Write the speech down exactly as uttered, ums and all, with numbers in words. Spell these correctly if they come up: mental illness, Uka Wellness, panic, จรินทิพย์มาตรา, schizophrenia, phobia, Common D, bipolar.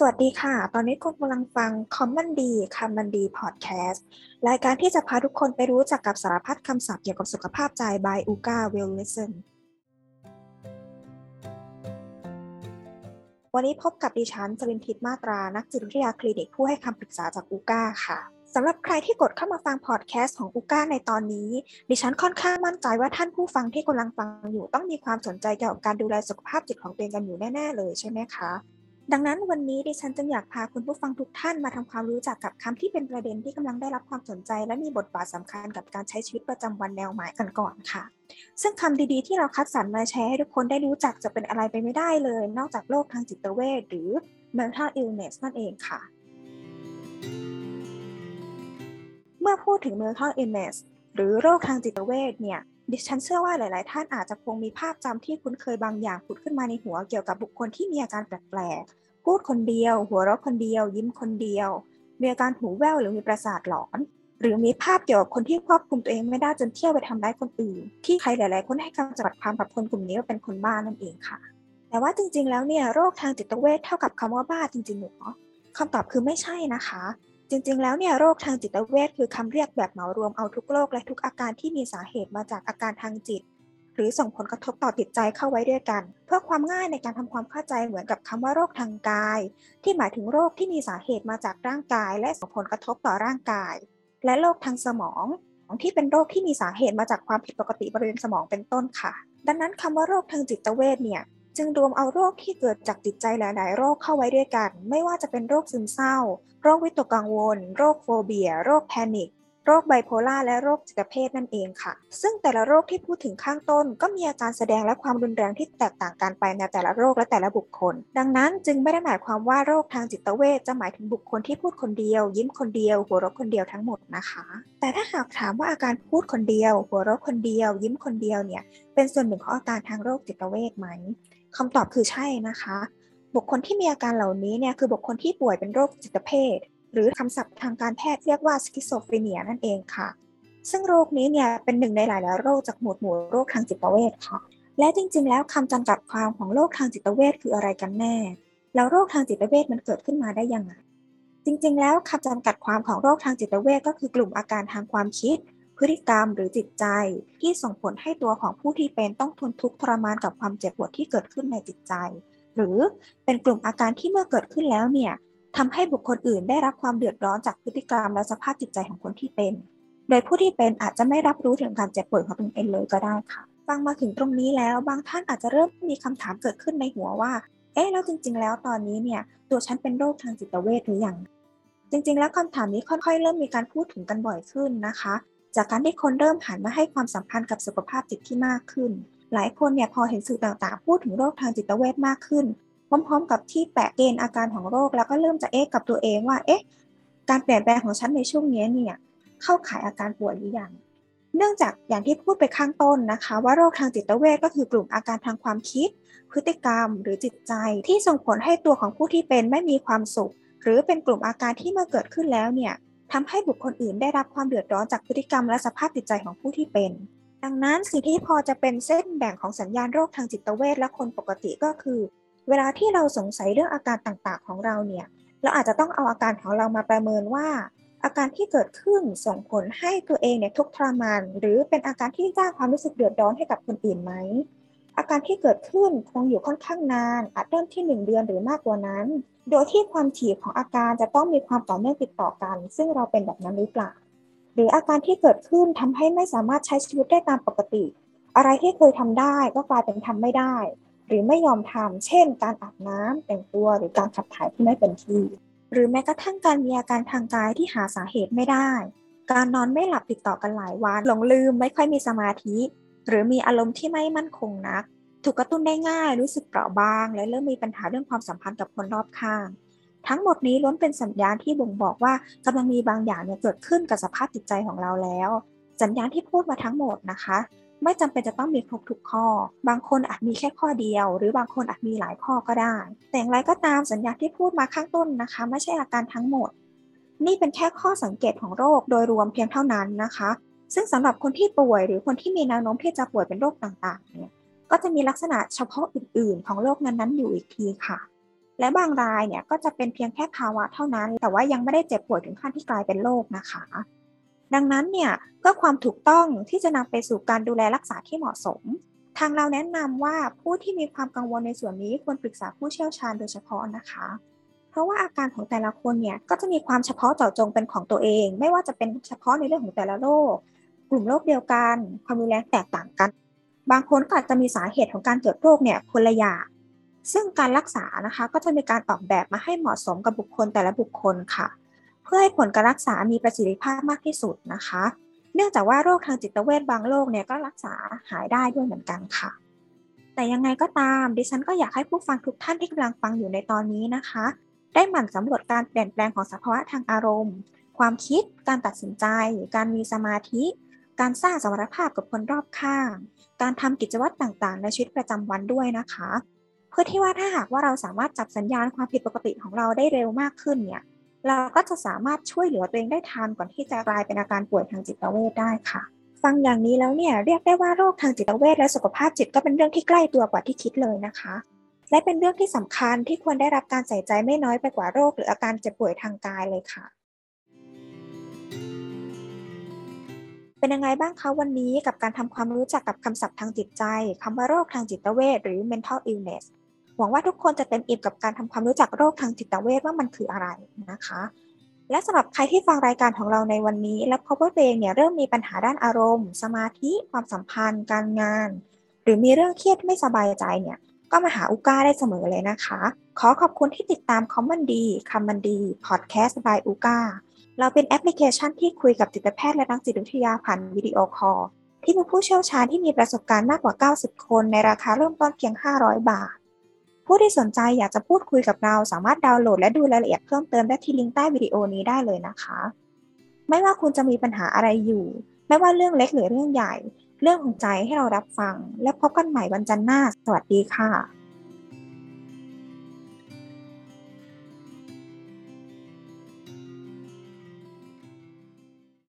สวัสดีค่ะตอนนี้คุณกำลังฟัง Common D Common D Podcast รายการที่จะพาทุกคนไปรู้จักกับสารพัดคำศัพท์เกี่ยวกับสุขภาพใจ by Uka Wellness วันนี้พบกับดิฉันจรินทิพย์มาตรานักจิตวิทยาคลินิกผู้ให้คำปรึกษาจาก Uka ค่ะสำหรับใครที่กดเข้ามาฟังพอดแคสต์ของ Uka ในตอนนี้ดิฉันค่อนข้างมั่นใจว่าท่านผู้ฟังที่กำลังฟังอยู่ต้องมีความสนใจเกี่ยวกับการดูแลสุขภาพจิตของตัวเองกันอยู่แน่ๆเลยใช่ไหมคะดังนั้นวันนี้ดิฉันจึงอยากพาคุณผู้ฟังทุกท่านมาทำความรู้จักกับคำที่เป็นประเด็นที่กำลังได้รับความสนใจและมีบทบาทสำคัญกับการใช้ชีวิตประจำวันแนวใหม่กันก่อนค่ะซึ่งคำดีๆที่เราคัดสรรมาแชร์ให้ทุกคนได้รู้จักจะเป็นอะไรไปไม่ได้เลยนอกจากโรคทางจิตเวชหรือ mental illness นั่นเองค่ะเมื่อพูดถึง mental illness หรือโรคทางจิตเวชเนี่ยดิฉันเชื่อว่าหลายๆท่านอาจจะคงมีภาพจำที่คุ้นเคยบางอย่างผุดขึ้นมาในหัวเกี่ยวกับบุคคลที่มีอาการแปลกๆพูดคนเดียวหัวเราะคนเดียวยิ้มคนเดียวมีอาการหูแว่วหรือมีประสาทหลอนหรือมีภาพเกี่ยวกับคนที่ควบคุมตัวเองไม่ได้จนเที่ยวไปทำร้ายคนอื่นที่ใครหลายๆคนให้คำจำกัดความกับคนกลุ่มนี้ว่าเป็นคนบ้านั่นเองค่ะแต่ว่าจริงๆแล้วเนี่ยโรคทางจิตเวชเท่ากับคำว่าบ้าจริงๆหรอคำตอบคือไม่ใช่นะคะจริงๆแล้วเนี่ยโรคทางจิตเวชคือคำเรียกแบบเหมารวมเอาทุกโรคและทุกอาการที่มีสาเหตุมาจากอาการทางจิตหรือส่งผลกระทบต่อจิตใจเข้าไว้ด้วยกันเพื่อความง่ายในการทำความเข้าใจเหมือนกับคำว่าโรคทางกายที่หมายถึงโรคที่มีสาเหตุมาจากร่างกายและส่งผลกระทบต่อร่างกายและโรคทางสมองที่เป็นโรคที่มีสาเหตุมาจากความผิดปกติบริเวณสมองเป็นต้นค่ะดังนั้นคำว่าโรคทางจิตเวชเนี่ยจึงรวมเอาโรคที่เกิดจากจิตใจหลายๆโรคเข้าไว้ด้วยกันไม่ว่าจะเป็นโรคซึมเศร้าโรควิตกกังวลโรคโฟเบียโรคแพนิคโรคไบโพล่าและโรคจิตเภทนั่นเองค่ะซึ่งแต่ละโรคที่พูดถึงข้างต้นก็มีอาการแสดงและความรุนแรงที่แตกต่างกันไปในแต่ละโรคและแต่ละบุคคลดังนั้นจึงไม่ได้หมายความว่าโรคทางจิตเวชจะหมายถึงบุคคลที่พูดคนเดียวยิ้มคนเดียวหัวเราะคนเดียวทั้งหมดนะคะแต่ถ้าหากถามว่าอาการพูดคนเดียวหัวเราะคนเดียวยิ้มคนเดียวเนี่ยเป็นส่วนหนึ่งของอาการทางโรคจิตเวชไหมคำตอบคือใช่นะคะบุคคลที่มีอาการเหล่านี้เนี่ยคือบุคคลที่ป่วยเป็นโรคจิตเภทหรือคำศัพท์ทางการแพทย์เรียกว่าสคิโซเฟเนียนั่นเองค่ะซึ่งโรคนี้เนี่ยเป็นหนึ่งในหลายๆโรคจากหมวดหมู่โรคทางจิตเวชค่ะและจริงๆแล้วคำจำกัดความของโรคทางจิตเวชคืออะไรกันแน่แล้วโรคทางจิตเวชมันเกิดขึ้นมาได้ยังไงจริงๆแล้วคำจำกัดความของโรคทางจิตเวชก็คือกลุ่มอาการทางความคิดพฤติกรรมหรือจิตใจที่ส่งผลให้ตัวของผู้ที่เป็นต้องทนทุกข์ทรมานกับความเจ็บปวดที่เกิดขึ้นในจิตใจหรือเป็นกลุ่มอาการที่เมื่อเกิดขึ้นแล้วเนี่ยทำให้บุคคลอื่นได้รับความเดือดร้อนจากพฤติกรรมและสภาพจิตใจของคนที่เป็นโดยผู้ที่เป็นอาจจะไม่รับรู้ถึงการเจ็บปวดของตนเองเลยก็ได้ค่ะฟังมาถึงตรงนี้แล้วบางท่านอาจจะเริ่มมีคำถามเกิดขึ้นในหัวว่าเอ๊ะแล้วจริงๆแล้วตอนนี้เนี่ยตัวฉันเป็นโรคทางจิตเวชหรือยังจริงๆแล้วคำถามนี้ค่อยๆเริ่มมีการพูดถึงกันบ่อยขึ้นนะคะจากการที่คนเริ่มหันมาให้ความสำคัญกับสุขภาพจิตที่มากขึ้นหลายคนเนี่ยพอเห็นสื่อต่างๆพูดถึงโรคทางจิตเวชมากขึ้นพร้อมๆกับที่แปะเกณฑ์อาการของโรคแล้วก็เริ่มจะเอ๊ะกับตัวเองว่าเอ๊ะการเปลี่ยนแปลงของฉันในช่วงนี้เนี่ยเข้าข่ายอาการป่วยหรือยังเนื่องจากอย่างที่พูดไปข้างต้นนะคะว่าโรคทางจิตเวชก็คือกลุ่มอาการทางความคิดพฤติกรรมหรือจิตใจที่ส่งผลให้ตัวของผู้ที่เป็นไม่มีความสุขหรือเป็นกลุ่มอาการที่เมื่อเกิดขึ้นแล้วเนี่ยทำให้บุคคลอื่นได้รับความเดือดร้อนจากพฤติกรรมและสภาพจิตใจของผู้ที่เป็นดังนั้นสิ่งที่พอจะเป็นเส้นแบ่งของสัญญาณโรคทางจิตเวชและคนปกติก็คือเวลาที่เราสงสัยเรื่องอาการต่างๆของเราเนี่ยเราอาจจะต้องเอาอาการของเรามาประเมินว่าอาการที่เกิดขึ้นส่งผลให้ตัวเองเนี่ยทุกข์ทรมานหรือเป็นอาการที่สร้างความรู้สึกเดือดร้อนให้กับคนอื่นไหมอาการที่เกิดขึ้นคงอยู่ค่อนข้างนานอาจเริ่มที่หนึ่งเดือนหรือมากกว่านั้นโดยที่ความถี่ของอาการจะต้องมีความต่อเนื่องติดต่อกันซึ่งเราเป็นแบบนั้นหรือเปล่าหรืออาการที่เกิดขึ้นทำให้ไม่สามารถใช้ชีวิตได้ตามปกติอะไรที่เคยทำได้ก็กลายเป็นทำไม่ได้หรือไม่ยอมทำเช่นการอาบน้ำแต่งตัวหรือการขับถ่ายที่ไม่เป็นที่หรือแม้กระทั่งการมีอาการทางกายที่หาสาเหตุไม่ได้การนอนไม่หลับติดต่อกันหลายวันหลงลืมไม่ค่อยมีสมาธิหรือมีอารมณ์ที่ไม่มั่นคงนักถูกกระตุ้นได้ง่ายรู้สึกเปราะบางและเริ่มมีปัญหาเรื่องความสัมพันธ์กับคนรอบข้างทั้งหมดนี้ล้วนเป็นสัญญาณที่บ่งบอกว่ากำลังมีบางอย่างเนี่ยเกิดขึ้นกับสภาพจิตใจของเราแล้วสัญญาณที่พูดมาทั้งหมดนะคะไม่จำเป็นจะต้องมีครบทุกข้อบางคนอาจมีแค่ข้อเดียวหรือบางคนอาจมีหลายข้อก็ได้แต่อย่างไรก็ตามสัญญาณที่พูดมาข้างต้นนะคะไม่ใช่อาการทั้งหมดนี่เป็นแค่ข้อสังเกตของโรคโดยรวมเพียงเท่านั้นนะคะซึ่งสำหรับคนที่ป่วยหรือคนที่มีแนวโน้มที่จะป่วยเป็นโรคต่างๆเนี่ยก็จะมีลักษณะเฉพาะอื่นๆของโรคนั้นๆอยู่อีกทีค่ะ และบางรายเนี่ยก็จะเป็นเพียงแค่ภาวะเท่านั้นแต่ว่ายังไม่ได้เจ็บป่วยถึงขั้นที่กลายเป็นโรคนะคะดังนั้นเนี่ยเพื่อความถูกต้องที่จะนำไปสู่การดูแลรักษาที่เหมาะสมทางเราแนะนำว่าผู้ที่มีความกังวลในส่วนนี้ควรปรึกษาผู้เชี่ยวชาญโดยเฉพาะนะคะเพราะว่าอาการของแต่ละคนเนี่ยก็จะมีความเฉพาะเจาะจงเป็นของตัวเองไม่ว่าจะเป็นเฉพาะในเรื่องของแต่ละโรคกลุ่มโรคเดียวกันความรุนแรงแตกต่างกันบางคนก็อาจจะมีสาเหตุของการเกิดโรคเนี่ยคนละอย่างซึ่งการรักษานะคะก็จะมีการออกแบบมาให้เหมาะสมกับบุคคลแต่ละบุคคลค่ะเพื่อให้ผลการรักษามีประสิทธิภาพมากที่สุดนะคะเนื่องจากว่าโรคทางจิตเวชบางโรคเนี่ยก็รักษาหายได้ด้วยเหมือนกันค่ะแต่ยังไงก็ตามดิฉันก็อยากให้ผู้ฟังทุกท่านที่กำลังฟังอยู่ในตอนนี้นะคะได้หมั่นสำรวจการเปลี่ยนแปลงของสภาวะทางอารมณ์ความคิดการตัดสินใจการมีสมาธิการสร้างสมรรถภาพกับคนรอบข้างการทำกิจวัตรต่างๆในชีวิตประจำวันด้วยนะคะเพื่อที่ว่าถ้าหากว่าเราสามารถจับสัญญาณความผิดปกติของเราได้เร็วมากขึ้นเนี่ยเราก็จะสามารถช่วยเหลือตัวเองได้ทันก่อนที่จะกลายเป็นอาการป่วยทางจิตเวชได้ค่ะฟังอย่างนี้แล้วเนี่ยเรียกได้ว่าโรคทางจิตเวชและสุขภาพจิตก็เป็นเรื่องที่ใกล้ตัวกว่าที่คิดเลยนะคะและเป็นเรื่องที่สำคัญที่ควรได้รับการใส่ใจไม่น้อยไปกว่าโรคหรืออาการเจ็บป่วยทางกายเลยค่ะเป็นยังไงบ้างคะวันนี้กับการทำความรู้จักกับคำศัพท์ทางจิตใจคำว่าโรคทางจิตเวชหรือ mental illness หวังว่าทุกคนจะเต็มอิ่มกับการทำความรู้จักโรคทางจิตเวชว่ามันคืออะไรนะคะและสำหรับใครที่ฟังรายการของเราในวันนี้และพบว่าตัวเองเนี่ยเริ่มมีปัญหาด้านอารมณ์สมาธิความสัมพันธ์การงานหรือมีเรื่องเครียดไม่สบายใจเนี่ยก็มาหาอุก้าได้เสมอเลยนะคะขอขอบคุณที่ติดตามคอมมันดีคำมันดีพอดแคสต์ by อุก้าเราเป็นแอปพลิเคชันที่คุยกับจิตแพทย์และนักจิตวิทยาผ่านวิดีโอคอลที่มีผู้เชี่ยวชาญที่มีประสบการณ์มากกว่าเก้าสิบคนในราคาเริ่มต้นเพียงห้าร้อยบาทผู้ที่สนใจอยากจะพูดคุยกับเราสามารถดาวน์โหลดและดูรายละเอียดเพิ่มเติมได้ที่ลิงก์ใต้วิดีโอนี้ได้เลยนะคะไม่ว่าคุณจะมีปัญหาอะไรอยู่ไม่ว่าเรื่องเล็กหรือเรื่องใหญ่เรื่องของใจให้เรารับฟังและพบกันใหม่วันจันทร์หน้าสวัสดีค่ะ